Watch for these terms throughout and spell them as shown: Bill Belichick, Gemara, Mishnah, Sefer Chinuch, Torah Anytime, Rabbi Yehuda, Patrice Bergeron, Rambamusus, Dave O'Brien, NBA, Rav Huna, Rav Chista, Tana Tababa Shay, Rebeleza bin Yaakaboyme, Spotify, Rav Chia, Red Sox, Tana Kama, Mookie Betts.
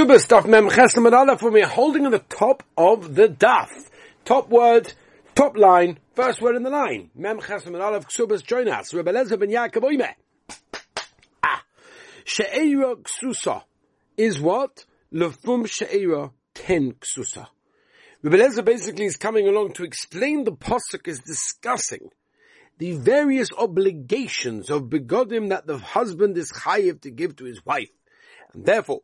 Ktubas daf mem ches lamed aleph, when we are holding on the top of the daf. Top word, top line, first word in the line. Mem ches lamed aleph, Ktubas, join us. Rebeleza bin Yaakaboyme. She'eira ksusa is what? Lefum she'eira ken ksusa. Rebeleza basically is coming along to explain the pasuk is discussing the various obligations of begodim that the husband is chayiv to give to his wife. And therefore,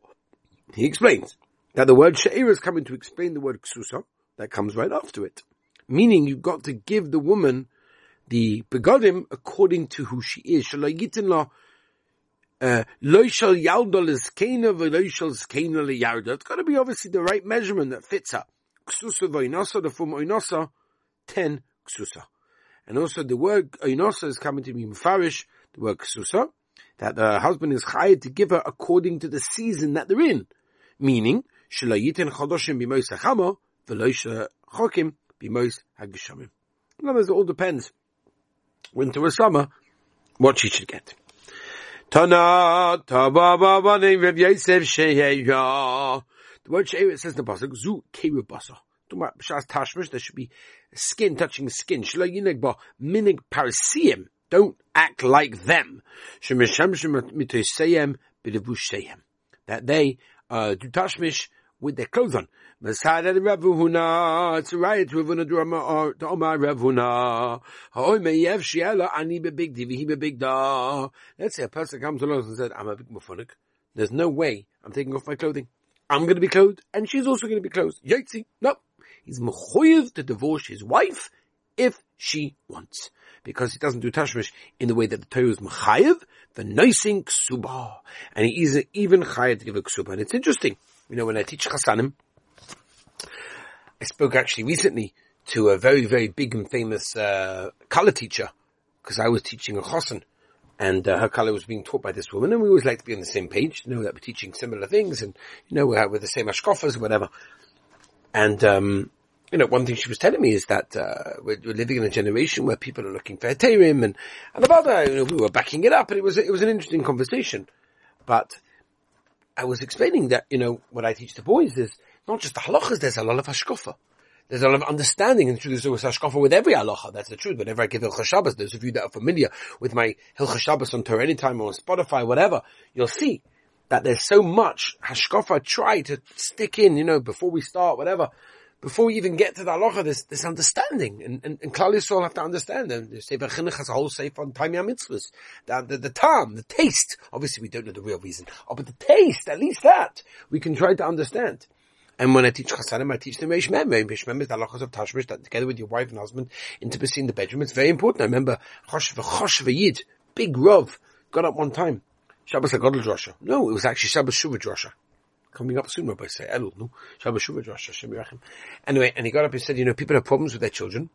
he explains that the word she'ira is coming to explain the word ksusa that comes right after it. Meaning you've got to give the woman the begodim according to who she is. It's got to be obviously the right measurement that fits her. Ksusa v'oinosa, the form oinosa, 10 ksusa. And also the word oinosa is coming to be mufarish, the word ksusa, that the husband is chayav to give her according to the season that they're in. Meaning, shelo yiten chadoshim b'mois hachama, v'lo chokim b'mois hageshamim. In other words, it all depends. Winter or summer, what she should get. Tana Tababa Shay. The word she'ira says in the pasuk, zu keiru basa. There should be skin touching skin. Don't act like them. That they do tashmish with their clothes on. It's a riot to Rav Huna. Let's say a person comes along and said, I'm a big mufonic. There's no way I'm taking off my clothing. I'm going to be clothed, and she's also going to be clothed. Yotzi, no. He's mechuyev to divorce his wife if she wants. Because he doesn't do tashmish in the way that the Torah is mechayev, the noising ksuba. And he is even chayev to give a ksuba. And it's interesting. You know, when I teach chasanim, I spoke actually recently to a very, very big and famous color teacher, because I was teaching a chosan. And her color was being taught by this woman, and we always like to be on the same page, you know, that we're teaching similar things, and, you know, we're the same ashkofas and whatever. And, you know, one thing she was telling me is that we're living in a generation where people are looking for heterim, and about that, you know, we were backing it up, and it was an interesting conversation. But I was explaining that, you know, what I teach the boys is not just the halachas, there's a lot of hashkofa. There's a lot of understanding, and the truth is there was hashkafa with every halacha. That's the truth. Whenever I give Hilchah Shabbos, those of you that are familiar with my Hilchah Shabbos on Torah Anytime or on Spotify, whatever, you'll see that there's so much hashkafa try to stick in, you know, before we start, whatever. Before we even get to the halacha, there's this understanding. And Klal Yisrael have to understand. The Sefer Chinuch has a whole sefer on Taimei HaMitzvos. The tam, the taste. Obviously we don't know the real reason. Oh, but the taste, at least that, we can try to understand. And when I teach chasanim, I teach them Reish Mem. Reish Mem is the halachas of tashmish, that together with your wife and husband, intimacy in the bedroom. It's very important. I remember Chosh V'Yid, big Rav, got up one time. Shabbos HaGadol Drasha. No, it was actually Shabbos Shuvah Drasha. Coming up soon, Rabbi say, Elul, no? Shabbos Shuvah Drasha, Shem Yerachim. Anyway, and he got up and said, you know, people have problems with their children.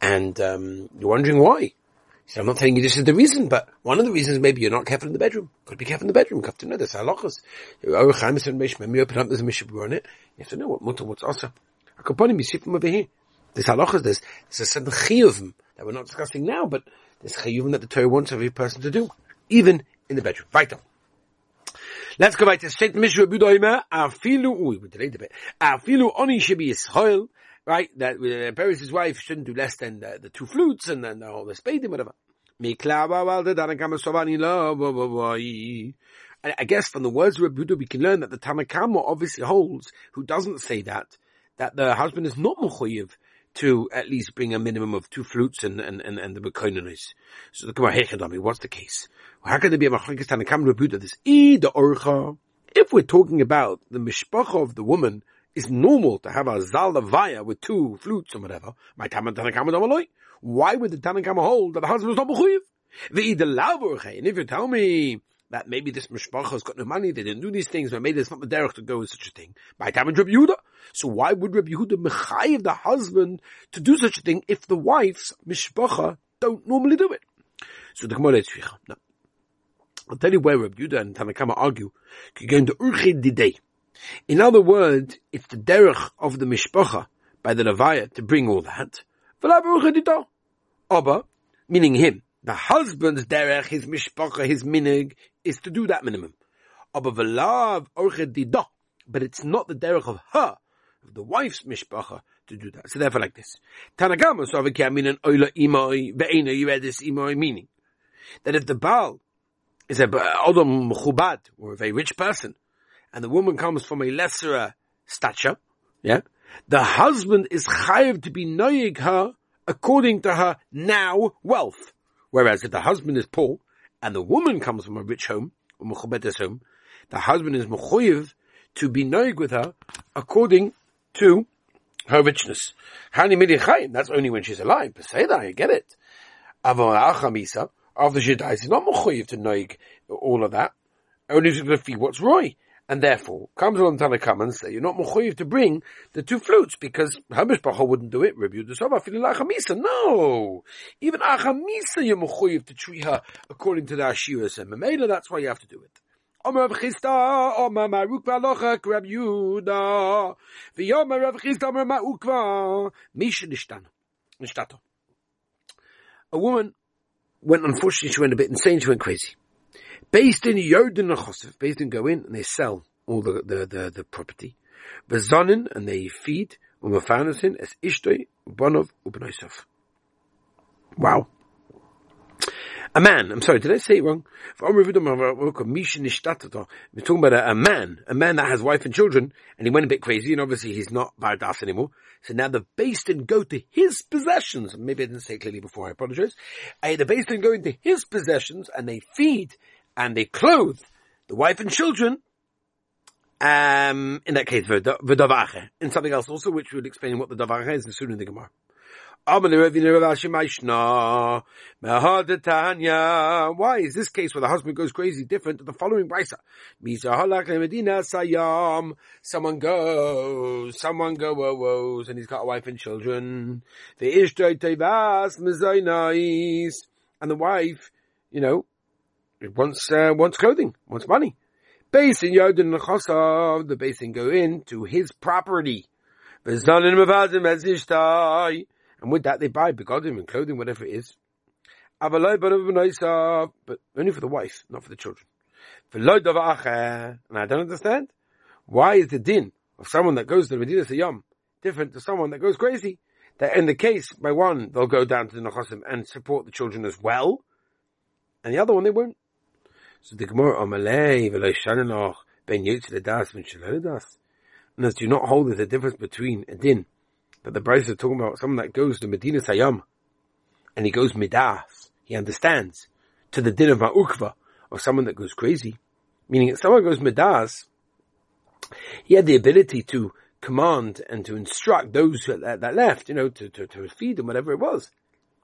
And you're wondering why. He said, I'm not telling you this is the reason, but one of the reasons maybe you're not careful in the bedroom. Got to be careful in the bedroom. You have to know this. Halachas. Aruch Haim is in Reish Mem. You open up, there's a Mishabur on it. You have to know what mutter, what's asa. I could point him, you see from over here. There's halachas, there's a certain chiyuvim that we're not discussing now, but there's chiyuvim that the Torah wants every person to do. Even in the bedroom. Right on. Let's go back to State Mishra Budoima. We delayed a bit. Afilu oni shebi Yisrael. Right, that Paris' wife shouldn't do less than the two flutes and then all the spade and whatever. And I guess from the words of Rav Huna we can learn that the Tana Kama obviously holds, who doesn't say that the husband is not mechuyev to at least bring a minimum of two flutes and the mekoinonis. So the Gemara Hechadami, what's the case? How can there be a machlokes Tana Kama Rav Huna? This Ida Orcha. If we're talking about the mishpacha of the woman, it's normal to have a zalavaya with two flutes and whatever. My Tana Kama Damaloi. Why would the Tana Kama hold that the husband is not mechuyev? The Idalaburche. And if you tell me that maybe this mishpacha has got no money, they didn't do these things, but maybe it's not the derech to go with such a thing. My Tana Rabbi Yehuda. So why would Rabbi Yehuda mechayev the husband to do such a thing if the wife's mishpacha don't normally do it? So the Gemara is ficha. Now, I'll tell you where Rabbi Yehuda and Tana Kama argue. In other words, it's the derech of the mishpacha by the levaya to bring all that. Abba, meaning him, the husband's derech, his mishpacha, his minig, is to do that minimum. Abba v'lav orchid dida. But it's not the derech of her, of the wife's mishpacha, to do that. So therefore like this. Tanagama, so avakaminan oila imoi, be'ena, you read this imoi meaning. That if the Baal is a Adam Mechubad, or a very rich person, and the woman comes from a lesser stature, yeah, the husband is chayav to be noyeg her according to her now wealth. Whereas if the husband is poor, and the woman comes from a rich home, or Mechubedes home, the husband is mechuyev to be noyeg with her according to her richness. Hani mili chayim, that's only when she's alive. But say that, I get it. Avon achamisa, after she dies, he's not mechuyev to noig all of that. Only if you feed what's roy. And therefore, comes along Tana Kama and say, you're not mechuyev to bring the two flutes because her mishpacha wouldn't do it. Rebuke the Saba, feeling like achamisa. No! Even achamisa, you're mechuyev to treat her according to the ashiras and memela. That's why you have to do it. Rav Chista, Omar Maruk Balocha, Rab Yuda. V'yomar Rav Chista, Omar Ma'ukva. Misha Nishtan. Nishtato. A woman went, unfortunately, she went a bit insane, she went crazy. Based in Yodin and Chosef, based in go in and they sell all the property. Bezonin, and they feed, Umafanasin, as Ishtoi, Bonov, Ubnoisov. Wow. A man, I'm sorry, did I say it wrong? We're talking about a man that has wife and children, and he went a bit crazy, and obviously he's not Bardas anymore. So now the Basin go to his possessions. Maybe I didn't say it clearly before, I apologize. The Basin go into his possessions, and they feed, and they clothe the wife and children, in that case, V'davache, in something else also, which we would explain what the Davache is soon in the Gemara. Why is this case where the husband goes crazy different to the following brisa? Someone goes, and he's got a wife and children. And the wife, wants clothing, wants money. The basin go into his property. And with that, they buy begodim and clothing, whatever it is. But only for the wife, not for the children. And I don't understand. Why is the din of someone that goes to the Medina Sayyam different to someone that goes crazy? That in the case, by one, they'll go down to the Nechosim and support the children as well. And the other one, they won't. So the Gemara Amalei, V'lo Shananoch, Ben Yotz Ledas, Ben Shelo Ledas. And as do not hold there's a difference between a din that the Brisa is talking about someone that goes to Medina Sayyam and he goes midas, he understands, to the din of Ma'ukva, of someone that goes crazy. Meaning if someone goes midas, he had the ability to command and to instruct those that left, to feed them, whatever it was.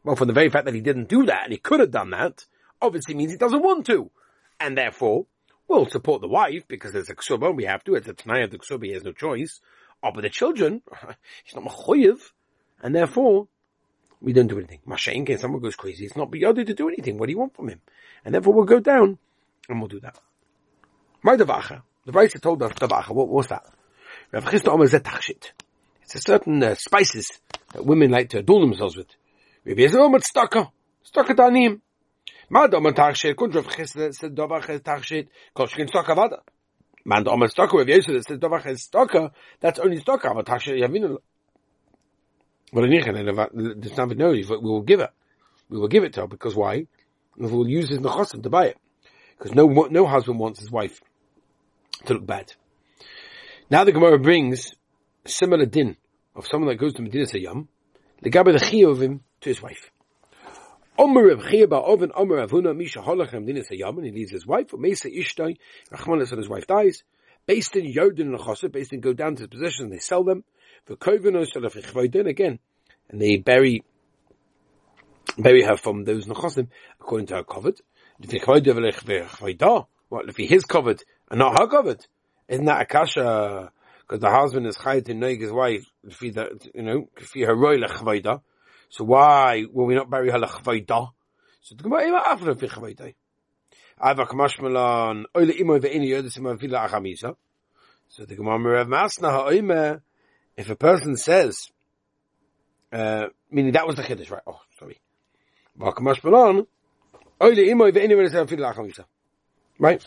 Well, from the very fact that he didn't do that, and he could have done that, obviously means he doesn't want to. And therefore, we'll support the wife, because there's a ksuba, and we have to. It's a t'nai of the ksuba, he has no choice. Oh, but the children, he's not mechoyev, and therefore, we don't do anything. Masha, in case someone goes crazy, it's not beyond to do anything. What do you want from him? And therefore, we'll go down, and we'll do that. My davacha, the Brisa told us davacha, what was that? Rav Chista Omer Zetachshit. It's a certain spices that women like to adorn themselves with. Maybe it's staka danim. Man domer tachshit, Rav Chista said davacha tachshit, koshkin staka vada. Man domer staka, Rav Yosef said davacha staka, that's only staka, but tachshit yavinu. Well, there's nothing to know, but we will give it. We will give it to her, because why? We will use his nechosim to buy it. Because no husband wants his wife to look bad. Now the Gemara brings a similar din of someone that goes to Medina Sayyam, the Gabi the Chia of him to his wife. Omer Rav Chia ba'oven Omer Rav Huna Misha Holach Medina Sayyam, and he leaves his wife, Mesa Ishtai, Rachmanis, and his wife dies, based in Yodin Lachosah, based in go down to his possession and they sell them, for Kovenos of Rechvoidin again, and they bury her from those Nechosim according to her covet. What if he is covered and not her covered? Isn't that akasha? Because the husband is chayt to noig his wife, for her roy lechvayda. So why will we not bury her lechvayda? So the Gemara ima afra fi chvayda. Avak mashmalan oile imo ve'ini yodesim avila achamisa. So the Gemara masna ha'oime. If a person says, meaning that was the chiddush, right? Oh, sorry. Avak mashmalan oile imo ve'ini yodesim avila achamisa. Right?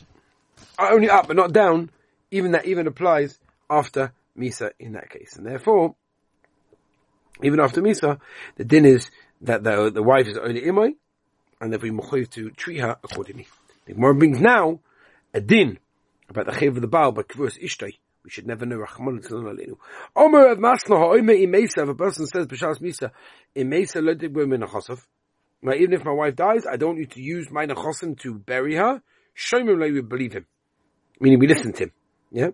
Only up but not down. Even that applies after Misa in that case. And therefore, even after Misa, the din is that the wife is only imay, and that we mukhiv to treat her accordingly. The Gemara brings now a din about the chiv of the Baal, but kavurus ishtay. We should never know. Omer of Maslaha, Omer Imesa, if a person says, B'shas Misa, Imesa lo tigber minachosov. Now, even if my wife dies, I don't need to use my nechosim to bury her. Show him like we believe him. Meaning we listen to him. Yeah?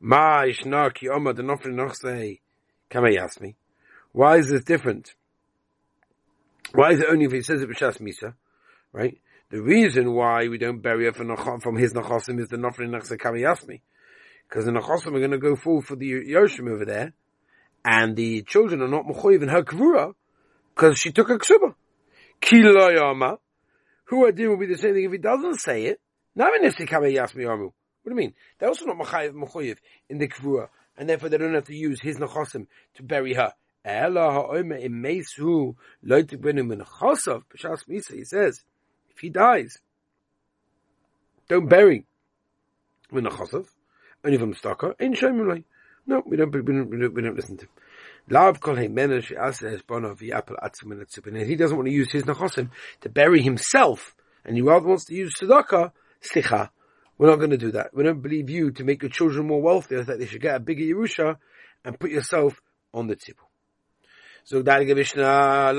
Ma ishnaki Omer, the nofri nachsei, kamayasmi. Why is this different? Why is it only if he says it B'shas Misa? Right? The reason why we don't bury her from his nechosim is the nofri nachsei kamayasmi. Because the Nachosim are going to go forward for the Yoshim over there, and the children are not Mechoiv in her Kavura, because she took a Ksuba. Ki lo yama, who I did will be the same thing if he doesn't say it. What do you mean? They're also not Mechoiv in the Kavura, and therefore they don't have to use his Nachosim to bury her. He says, if he dies, don't bury with Nachosim. Only from Stocker, in Shemulay. No, we don't listen to him. He doesn't want to use his Nachosim to bury himself, and he rather wants to use Tzedakah, Slicha. We're not going to do that. We don't believe you to make your children more wealthy, that they should get a bigger Yerusha and put yourself on the table. So that the Tanur,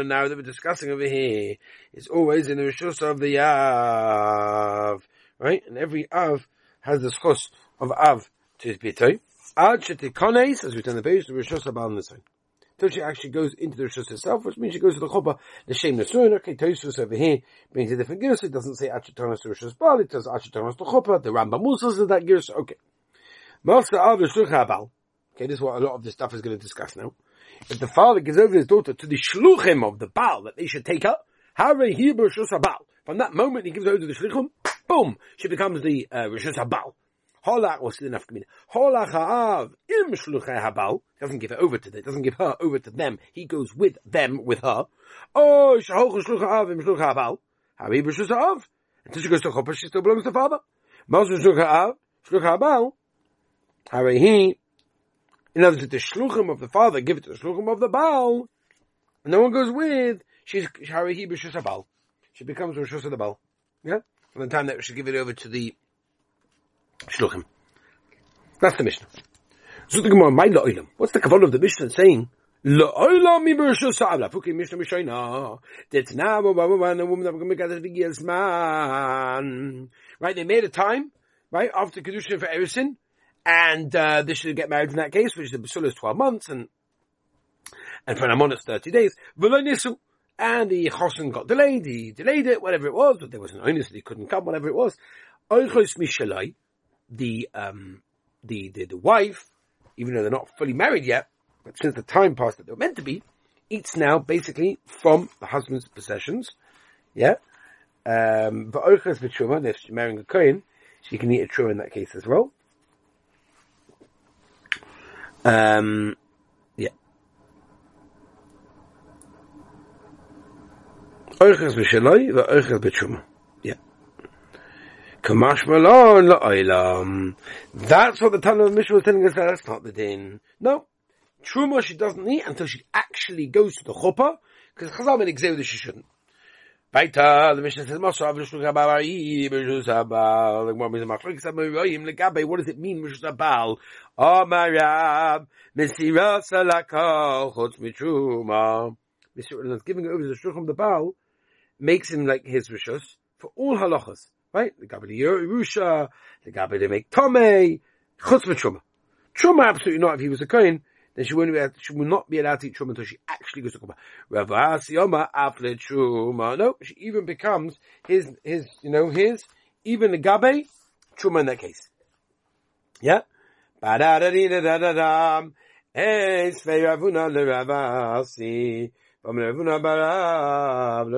and now that we're discussing over here, is always in the Rishus of the Yav. Right? And every Av has the schos of Av to his B'itoi. Ad shetikones, as we turn the page, the Rosh Hashanah on the side. So she actually goes into the Rosh Hashanah herself, which means she goes to the Chobah, the Shem Nesuin. Okay, Tosus over here brings a different Girus. It doesn't say Ad shetonos to Rosh Hashanah, it says Ad shetonos to Chobah, the Rambamusus of that Girus. Okay. Masa Av Yeshluch HaBal. Okay, this is what a lot of this stuff is going to discuss now. If the father gives over his daughter to the Shluchim of the Baal, that they should take her, Harei Hi Rosh Hashanah Baal. From that moment he gives over to the Shluchim, boom! She becomes the Rishus Habal. Holach was still enough to mean Holach Ha'av im Shluchei Habal. Doesn't give her over to them. Doesn't give her over to them. He goes with them, with her. Oh, Shahoch Shluchei Ha'av im Shluchei Habal. Harei Rishus Ha'av. Until she goes to Chopah, she still belongs to father. Ma'aseh Shluchei Ha'av, Shluchei Habal. Harei he. In other words, the Shluchim of the father give it to the Shluchim of the Baal. And no one goes with. She's Harei he Rishus Habal. She becomes Rishus of the Baal. Yeah? From the time that we should give it over to the Shluchim. That's the Mishnah. So the Gemara, my la'olam. What's the Kavanah of the Mishnah saying? La'olam mi b'rishus ha'avla. Puki Mishnah Mishayna. That's now a woman that became a Kaddish v'giyas man. Right, they made a time, right, after Kedushin for Erisin, and they should get married in that case, which the B'sulah is 12 months, and for an Amon it's 30 days. V'lo nisu. And the Chosin got delayed, he delayed it, whatever it was, but there was an onus that he couldn't come, whatever it was. Oichos Mishalai, the wife, even though they're not fully married yet, but since the time passed that they were meant to be, eats now basically from the husband's possessions. Yeah. But Oichos B'Truma, if she's marrying a Kohen, she can eat a Truma in that case as well. Orchas b'sheloi and orchas b'tshuma. Yeah. Kamash malon la'olam. That's what the Tana of the Mishnah was telling us. That's not the din. No. Truma she doesn't eat until she actually goes to the chuppah, because Chazal made exeud that she shouldn't. Baita, the Mishnah says, Masa avlishlucha b'arai b'shus habal. The Gemara is a machlokes amoraim legabe. What does it mean b'shus habal? Amarab mesiras alakal chutz mitruma. Mesiras giving it over to the shluchim of the Baal makes him like his rishus for all halachas, right? The gabi de Yerusha, the gabi de make Tomei, chutz v'truma. Truma, absolutely not. If he was a Kohen, then she will not be allowed to eat truma until she actually goes to Koma. Rav Asiyama afle truma. No, she even becomes his, even the gabi, truma in that case. Yeah? Ba-da-da-dee-da-da-da-dam, es ve'ravuna le'ravasi. Did I not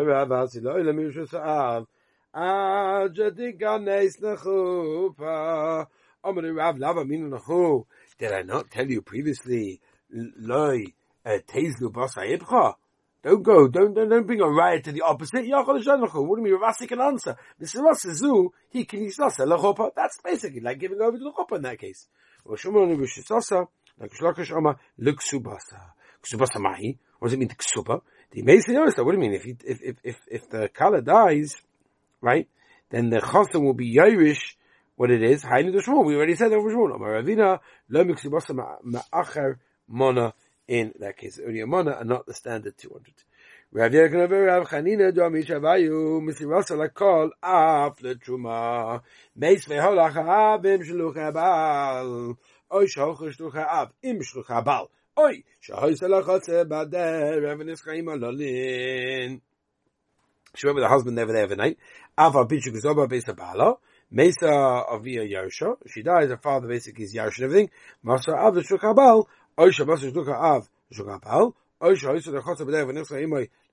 tell you previously? Don't go. Don't bring a riot to the opposite. What do you mean? Ravasi can answer. He can That's basically like giving over to the Chopa in that case. What does it mean to ksuba? What do you mean? If the color dies, right, then the chasam will be Yairish, what it is, Hainu Dushmon. We already said that Dushmon. In that case, only a mana and not the standard 200. Rav Chanina Domi Shavayu Misirasala Kol Afle Truma Meis Veholachab Im Shluchabal Oy Shochluchab Im Shluchabal Oy Shahoisalachotze Bader Ravenis Chaim Alalin. She went with her husband over there overnight. Ava Pichu Zoba Besa Bala. Mesa Avia Yosha. She dies. Her father basically is Yosha and everything. Masa Avle Shluchabal. Oisha Basu Av Shukapal, Oisha Isa the Khotsa Bada Vanessa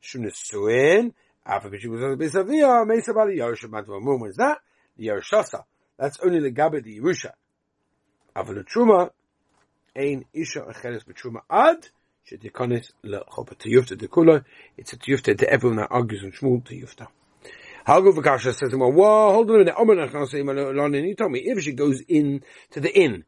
Shunisuin, Alpha Bichu was on the base of the Mesabali Yosha Matwamum is that the Yoshasa. That's only the Gabi the Yerusha. Avalutruma Ain Isha Achelis Batruma Ad Shitikonis La Hopa Tiyufta de Kula. It's a Tiyufta to everyone that argues on Shmuel Tiyufta. Halgo Vakasha says to him, well, hold on a minute, Omana can't say Malon, and you told me if she goes in to the inn.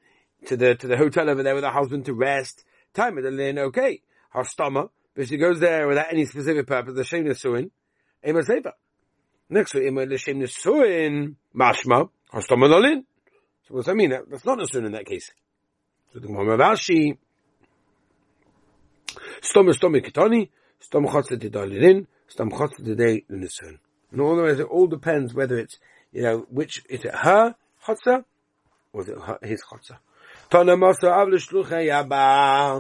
To the hotel over there with her husband to rest. Time it and then okay. Her stomach, but she goes there without any specific purpose, the Shem Nesuin, Ema Seva. Next to Ema Shem Nesuin, Mashma, her stomach Lolin. So what does that mean? That's not Nesuin in that case. So the Gemara Rashi, Stomach Kitani, Stomach Chotze de Dalilin, Stomach Chotze de Day Nesuin. And all the way, it all depends whether it's, you know, which, is it her Chotze, or is it his Chotze? Tonamasa Avlishluchayabal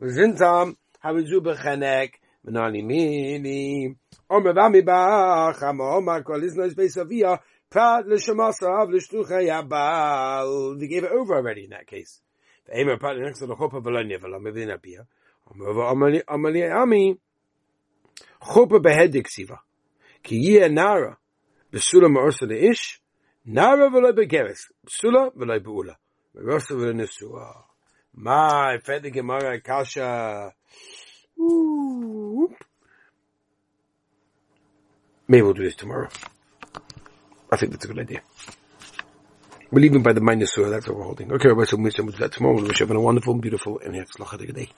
Zintam Havizubachanek Manani Mini Omavami Ba Hama Omakal is no space of via Prad Lishamasa Avlishluchayabal. They gave it over already in that case. The Aima Pad next to the Hopa Valonia Valamavina Pia Omava Amaliami Hopa Behedixiva Kiya Nara Besula Marsa the Ish Nara Velobegeris Sula Velobula. My friend, the Gemara Kasha. Maybe we'll do this tomorrow. I think that's a good idea. We're leaving by the minus, that's what we're holding. Okay, so we'll do that tomorrow. We wish you a wonderful, beautiful, and herzlich day.